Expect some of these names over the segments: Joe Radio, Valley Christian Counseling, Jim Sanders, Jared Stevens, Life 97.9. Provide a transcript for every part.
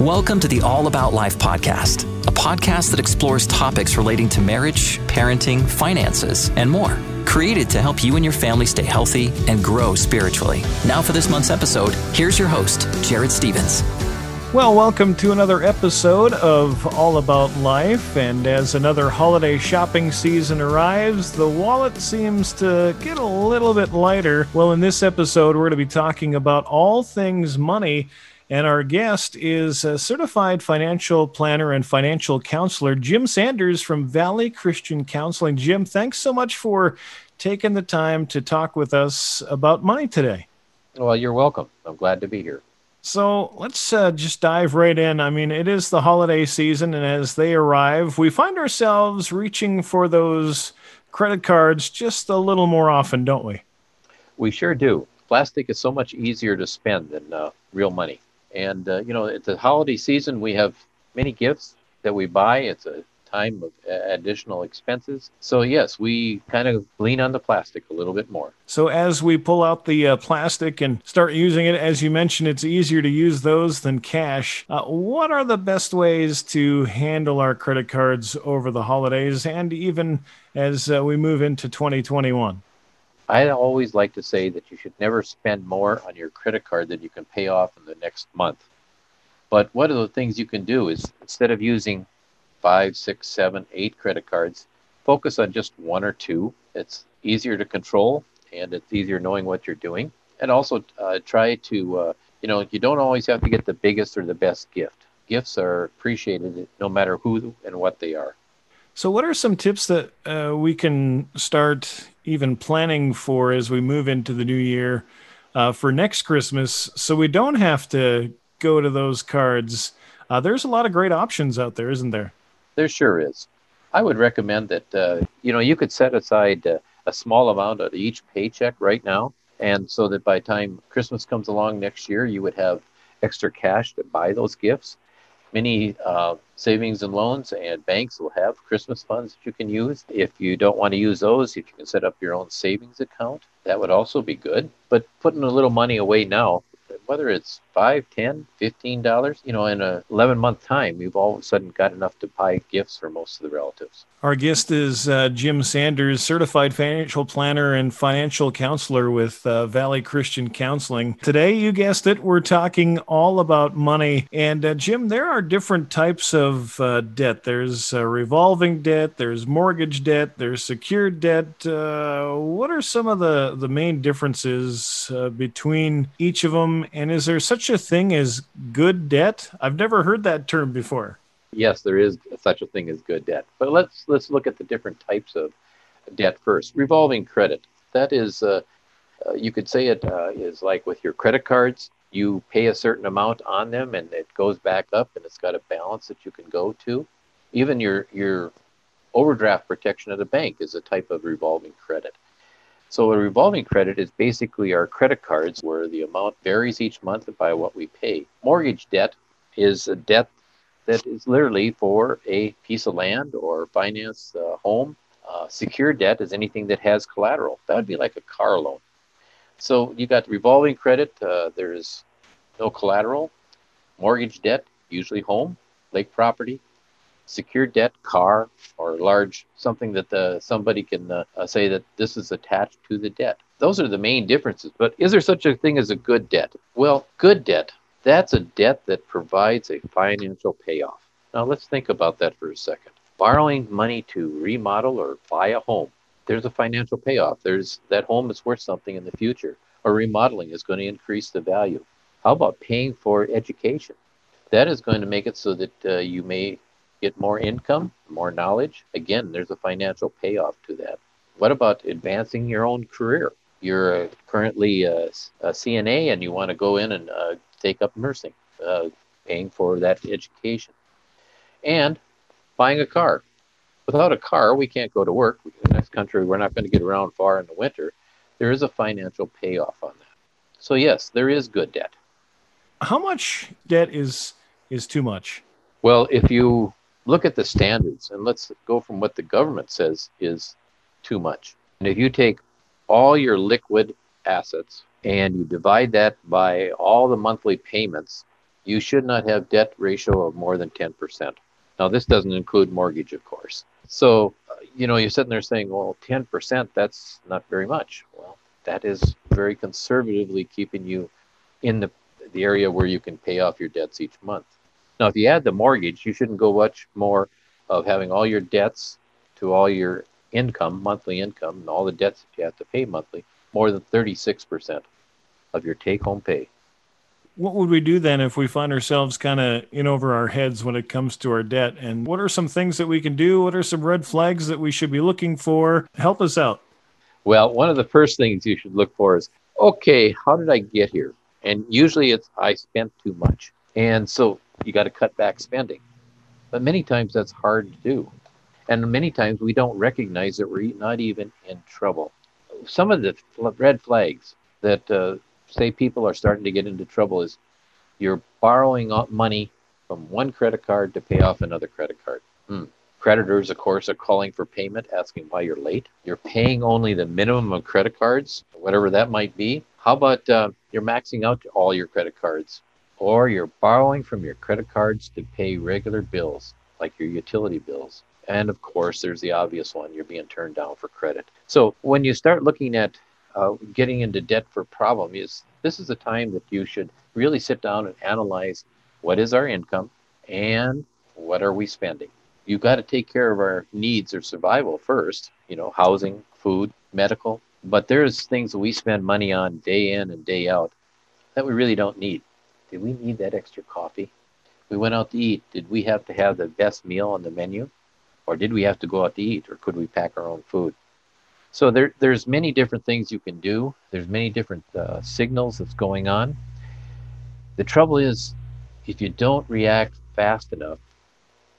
Welcome to the All About Life podcast, a podcast that explores topics relating to marriage, parenting, finances, and more, created to help you and your family stay healthy and grow spiritually. Now for this month's episode, here's your host, Jared Stevens. Well, welcome to another episode of All About Life, and as another holiday shopping season arrives, the wallet seems to get a little bit lighter. Well, in this episode, we're going to be talking about all things money, and our guest is a certified financial planner and financial counselor, Jim Sanders from Valley Christian Counseling. Jim, thanks so much for taking the time to talk with us about money today. Well, you're welcome. I'm glad to be here. So let's just dive right in. I mean, it is the holiday season, and as they arrive, we find ourselves reaching for those credit cards just a little more often, don't we? We sure do. Plastic is so much easier to spend than real money. And, at the holiday season, we have many gifts that we buy. It's a time of additional expenses. So yes, we kind of lean on the plastic a little bit more. So as we pull out the plastic and start using it, as you mentioned, it's easier to use those than cash. What are the best ways to handle our credit cards over the holidays and even as we move into 2021? I always like to say that you should never spend more on your credit card than you can pay off in the next month. But one of the things you can do is instead of using 5, 6, 7, 8 credit cards, focus on just one or two. It's easier to control, and it's easier knowing what you're doing. And also try to, you don't always have to get the biggest or the best gift. Gifts are appreciated no matter who and what they are. So what are some tips that we can start even planning for as we move into the new year for next Christmas, so we don't have to go to those cards? There's a lot of great options out there, isn't there? There sure is. I would recommend that, you could set aside a small amount of each paycheck right now. And so that by the time Christmas comes along next year, you would have extra cash to buy those gifts. Many savings and loans and banks will have Christmas funds that you can use. If you don't want to use those, if you can set up your own savings account, that would also be good. But putting a little money away now, whether it's $5, $10, $15, in an 11-month time, you've all of a sudden got enough to buy gifts for most of the relatives. Our guest is Jim Sanders, certified financial planner and financial counselor with Valley Christian Counseling. Today, you guessed it, we're talking all about money. And Jim, there are different types of debt. There's revolving debt, there's mortgage debt, there's secured debt. What are some of the main differences between each of them? And is there such a thing as good debt? I've never heard that term before. Yes, there is such a thing as good debt. But let's look at the different types of debt first. Revolving credit. That is, you could say it is like with your credit cards. You pay a certain amount on them, and it goes back up, and it's got a balance that you can go to. Even your overdraft protection at a bank is a type of revolving credit. So a revolving credit is basically our credit cards where the amount varies each month by what we pay. Mortgage debt is a debt that is literally for a piece of land or finance a home. Secured debt is anything that has collateral. That would be like a car loan. So you got revolving credit. There is no collateral. Mortgage debt, usually home, lake property. Secured debt, car, or large, something that somebody can say that this is attached to the debt. Those are the main differences. But is there such a thing as a good debt? Well, good debt, that's a debt that provides a financial payoff. Now, let's think about that for a second. Borrowing money to remodel or buy a home, there's a financial payoff. There's that home is worth something in the future, or remodeling is going to increase the value. How about paying for education? That is going to make it so that you may get more income, more knowledge. Again, there's a financial payoff to that. What about advancing your own career? You're currently a CNA and you want to go in and take up nursing, paying for that education. And buying a car. Without a car, we can't go to work. In this country, we're not going to get around far in the winter. There is a financial payoff on that. So yes, there is good debt. How much debt is too much? Well, if you look at the standards, and let's go from what the government says is too much. And if you take all your liquid assets and you divide that by all the monthly payments, you should not have debt ratio of more than 10%. Now, this doesn't include mortgage, of course. So, you know, you're sitting there saying, well, 10%, that's not very much. Well, that is very conservatively keeping you in the area where you can pay off your debts each month. Now, if you add the mortgage, you shouldn't go much more of having all your debts to all your income, monthly income, and all the debts that you have to pay monthly, more than 36% of your take-home pay. What would we do then if we find ourselves kind of in over our heads when it comes to our debt? And what are some things that we can do? What are some red flags that we should be looking for? Help us out. Well, one of the first things you should look for is, okay, how did I get here? And usually it's, I spent too much. And so you got to cut back spending. But many times that's hard to do. And many times we don't recognize that we're not even in trouble. Some of the red flags that say people are starting to get into trouble is you're borrowing money from one credit card to pay off another credit card. Creditors, of course, are calling for payment, asking why you're late. You're paying only the minimum of credit cards, whatever that might be. How about you're maxing out all your credit cards? Or you're borrowing from your credit cards to pay regular bills, like your utility bills. And of course, there's the obvious one, you're being turned down for credit. So when you start looking at getting into debt for problem, this is the time that you should really sit down and analyze what is our income and what are we spending. You've got to take care of our needs or survival first, you know, housing, food, medical. But there's things that we spend money on day in and day out that we really don't need. Did we need that extra coffee? We went out to eat. Did we have to have the best meal on the menu? Or did we have to go out to eat? Or could we pack our own food? So there's many different things you can do. There's many different signals that's going on. The trouble is, if you don't react fast enough,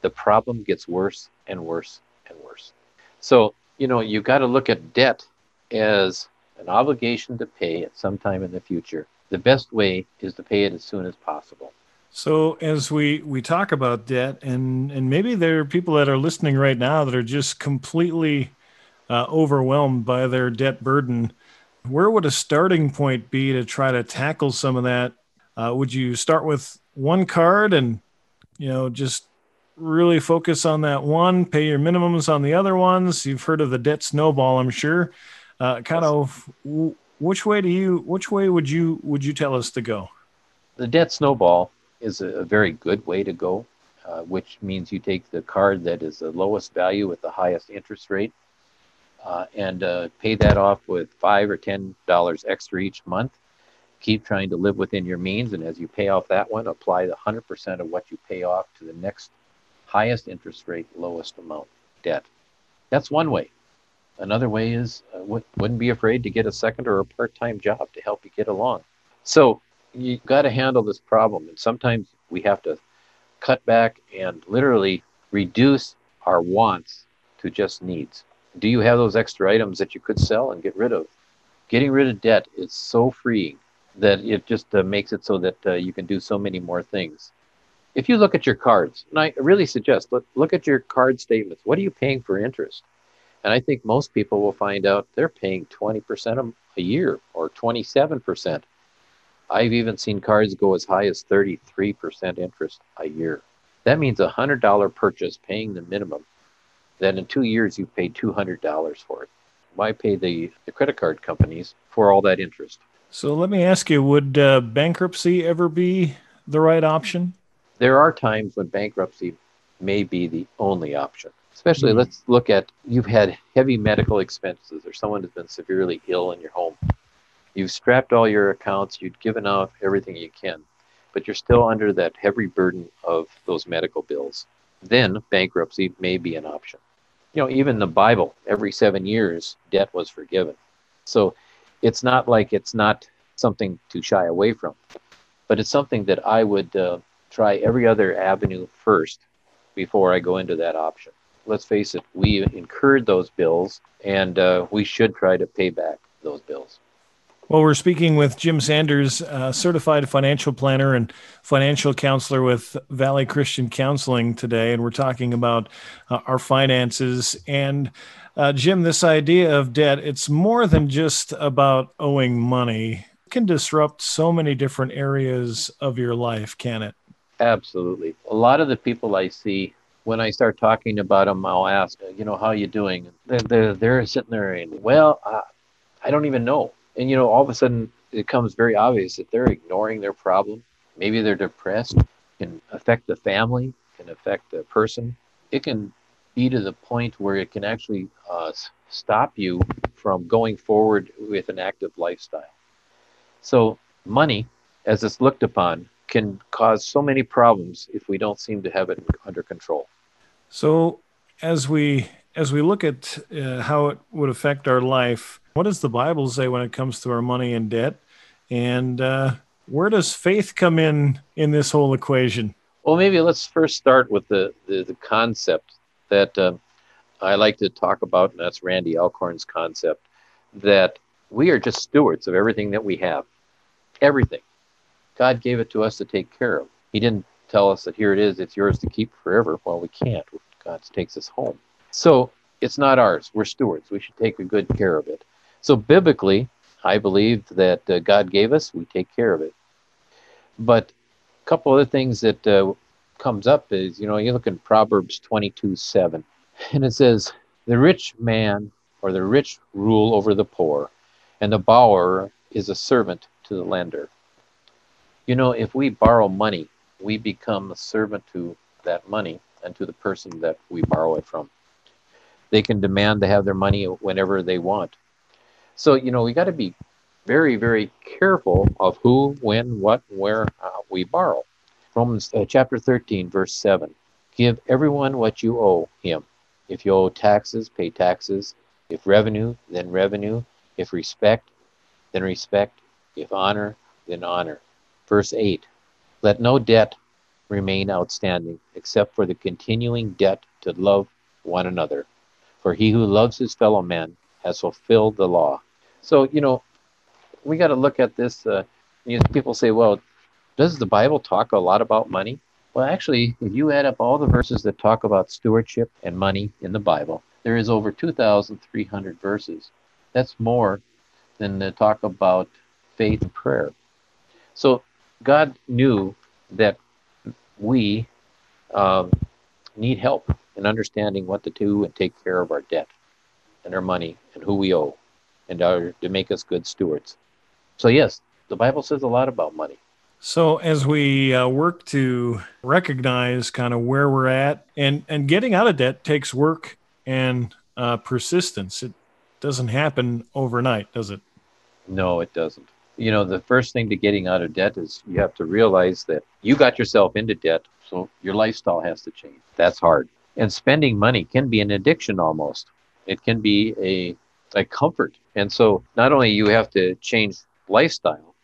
the problem gets worse and worse and worse. So, you know, you've got to look at debt as an obligation to pay at some time in the future. The best way is to pay it as soon as possible. So as we talk about debt, and maybe there are people that are listening right now that are just completely overwhelmed by their debt burden, where would a starting point be to try to tackle some of that? Would you start with one card and, you know, just really focus on that one, pay your minimums on the other ones? You've heard of the debt snowball, I'm sure. Which way would you tell us to go? The debt snowball is a very good way to go, which means you take the card that is the lowest value with the highest interest rate and pay that off with $5 or $10 extra each month. Keep trying to live within your means, and as you pay off that one, apply the 100% of what you pay off to the next highest interest rate, lowest amount debt. That's one way. Another way is wouldn't be afraid to get a second or a part-time job to help you get along. So you've got to handle this problem. And sometimes we have to cut back and literally reduce our wants to just needs. Do you have those extra items that you could sell and get rid of? Getting rid of debt is so freeing that it just makes it so that you can do so many more things. If you look at your cards, and I really suggest, look at your card statements. What are you paying for interest? And I think most people will find out they're paying 20% a year or 27%. I've even seen cards go as high as 33% interest a year. That means a $100 purchase paying the minimum. Then in 2 years, you've paid $200 for it. Why pay the credit card companies for all that interest? So let me ask you, would bankruptcy ever be the right option? There are times when bankruptcy may be the only option. Especially, let's look at, you've had heavy medical expenses or someone has been severely ill in your home. You've strapped all your accounts, you've given off everything you can, but you're still under that heavy burden of those medical bills. Then bankruptcy may be an option. You know, even the Bible, every 7 years, debt was forgiven. So it's not like it's not something to shy away from, but it's something that I would try every other avenue first before I go into that option. Let's face it, we incurred those bills, and we should try to pay back those bills. Well, we're speaking with Jim Sanders, certified financial planner and financial counselor with Valley Christian Counseling today, and we're talking about our finances. And Jim, this idea of debt, it's more than just about owing money. can disrupt so many different areas of your life, can it? Absolutely. A lot of the people I see, when I start talking about them, I'll ask, you know, how are you doing? They're sitting there and, well, I don't even know. And, you know, all of a sudden it becomes very obvious that they're ignoring their problem. Maybe they're depressed. It can affect the family, can affect the person. It can be to the point where it can actually stop you from going forward with an active lifestyle. So money, as it's looked upon, can cause so many problems if we don't seem to have it under control. So as we look at how it would affect our life, what does the Bible say when it comes to our money and debt? And where does faith come in this whole equation? Well, maybe let's first start with the concept that I like to talk about, and that's Randy Alcorn's concept, that we are just stewards of everything that we have. Everything. God gave it to us to take care of. He didn't tell us that here it is, it's yours to keep forever. Well, we can't. God takes us home. So it's not ours. We're stewards. We should take good care of it. So biblically, I believe that God gave us, we take care of it. But a couple other things that comes up is, you know, you look in Proverbs 22:7, and it says, the rich man or the rich rule over the poor, and the borrower is a servant to the lender. You know, if we borrow money, we become a servant to that money and to the person that we borrow it from. They can demand to have their money whenever they want. So, you know, we got to be very, very careful of who, when, what, where we borrow. Romans chapter 13, verse 7. Give everyone what you owe him. If you owe taxes, pay taxes. If revenue, then revenue. If respect, then respect. If honor, then honor. Verse 8, let no debt remain outstanding except for the continuing debt to love one another. For he who loves his fellow man has fulfilled the law. So, you know, we got to look at this. You know, people say, well, does the Bible talk a lot about money? Well, actually, if you add up all the verses that talk about stewardship and money in the Bible, there is over 2,300 verses. That's more than the talk about faith and prayer. So God knew that we need help in understanding what to do and take care of our debt and our money and who we owe and to make us good stewards. So yes, the Bible says a lot about money. So as we work to recognize kind of where we're at, and getting out of debt takes work and persistence. It doesn't happen overnight, does it? No, it doesn't. You know, the first thing to getting out of debt is you have to realize that you got yourself into debt, so your lifestyle has to change. That's hard. And spending money can be an addiction almost. It can be a comfort. And so not only you have to change lifestyle,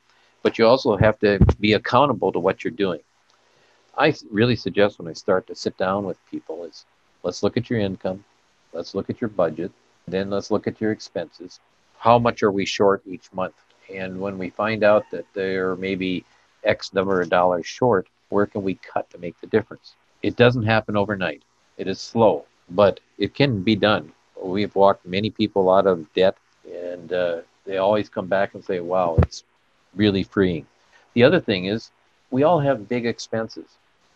but you also have to be accountable to what you're doing. I really suggest when I start to sit down with people is let's look at your income, let's look at your budget, then let's look at your expenses. How much are we short each month? And when we find out that they're maybe X number of dollars short, where can we cut to make the difference? It doesn't happen overnight. It is slow, but it can be done. We've walked many people out of debt, and they always come back and say, wow, it's really freeing. The other thing is we all have big expenses.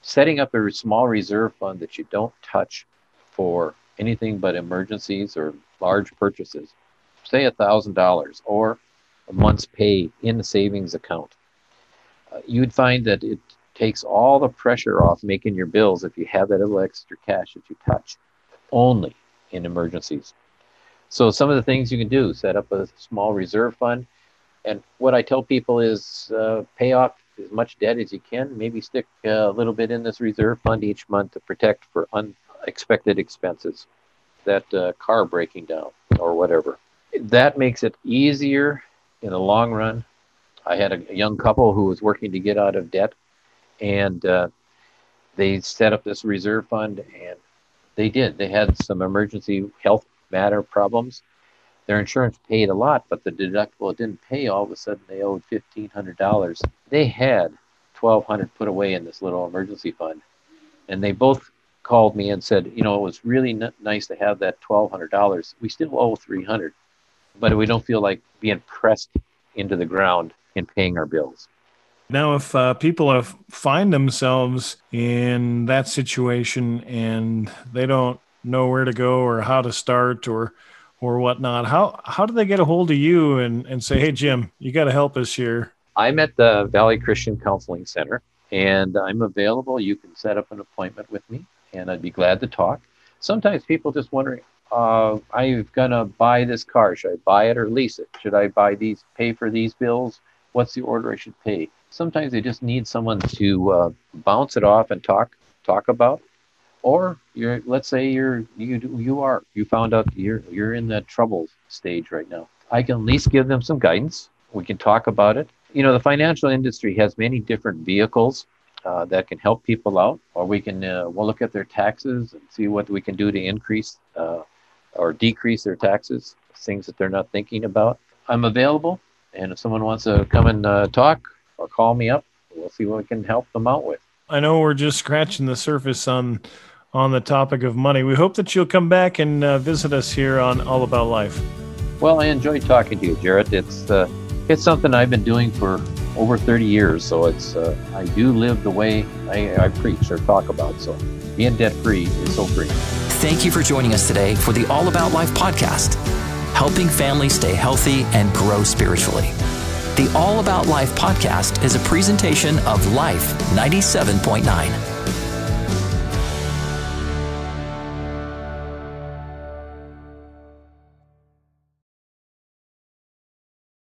Setting up a small reserve fund that you don't touch for anything but emergencies or large purchases, say $1,000 or a month's pay in the savings account. You'd find that it takes all the pressure off making your bills if you have that little extra cash that you touch, only in emergencies. So some of the things you can do, set up a small reserve fund. And what I tell people is pay off as much debt as you can. Maybe stick a little bit in this reserve fund each month to protect for unexpected expenses, that car breaking down or whatever. That makes it easier in the long run. I had a young couple who was working to get out of debt, and they set up this reserve fund, and they did. They had some emergency health matter problems. Their insurance paid a lot, but the deductible didn't pay. All of a sudden, they owed $1,500. They had $1,200 put away in this little emergency fund, and they both called me and said, you know, it was really nice to have that $1,200. We still owe $300. But we don't feel like being pressed into the ground and paying our bills. Now, if people find themselves in that situation and they don't know where to go or how to start or whatnot, how do they get a hold of you and say, hey, Jim, you got to help us here? I'm at the Valley Christian Counseling Center, and I'm available. You can set up an appointment with me, and I'd be glad to talk. Sometimes people just wondering, I'm going to buy this car. Should I buy it or lease it? Should I buy these, pay for these bills? What's the order I should pay? Sometimes they just need someone to bounce it off and talk about. Or you found out you're in the trouble stage right now. I can at least give them some guidance. We can talk about it. You know, the financial industry has many different vehicles that can help people out, or we can we'll look at their taxes and see what we can do to increase or decrease their taxes, things that they're not thinking about. I'm available, and if someone wants to come and talk or call me up, we'll see what we can help them out with. I know we're just scratching the surface on the topic of money. We hope that you'll come back and visit us here on All About Life. Well, I enjoyed talking to you, Jared. It's something I've been doing for over 30 years, so it's I do live the way I preach or talk about, so being debt-free is so free. Thank you for joining us today for the All About Life podcast, helping families stay healthy and grow spiritually. The All About Life podcast is a presentation of Life 97.9.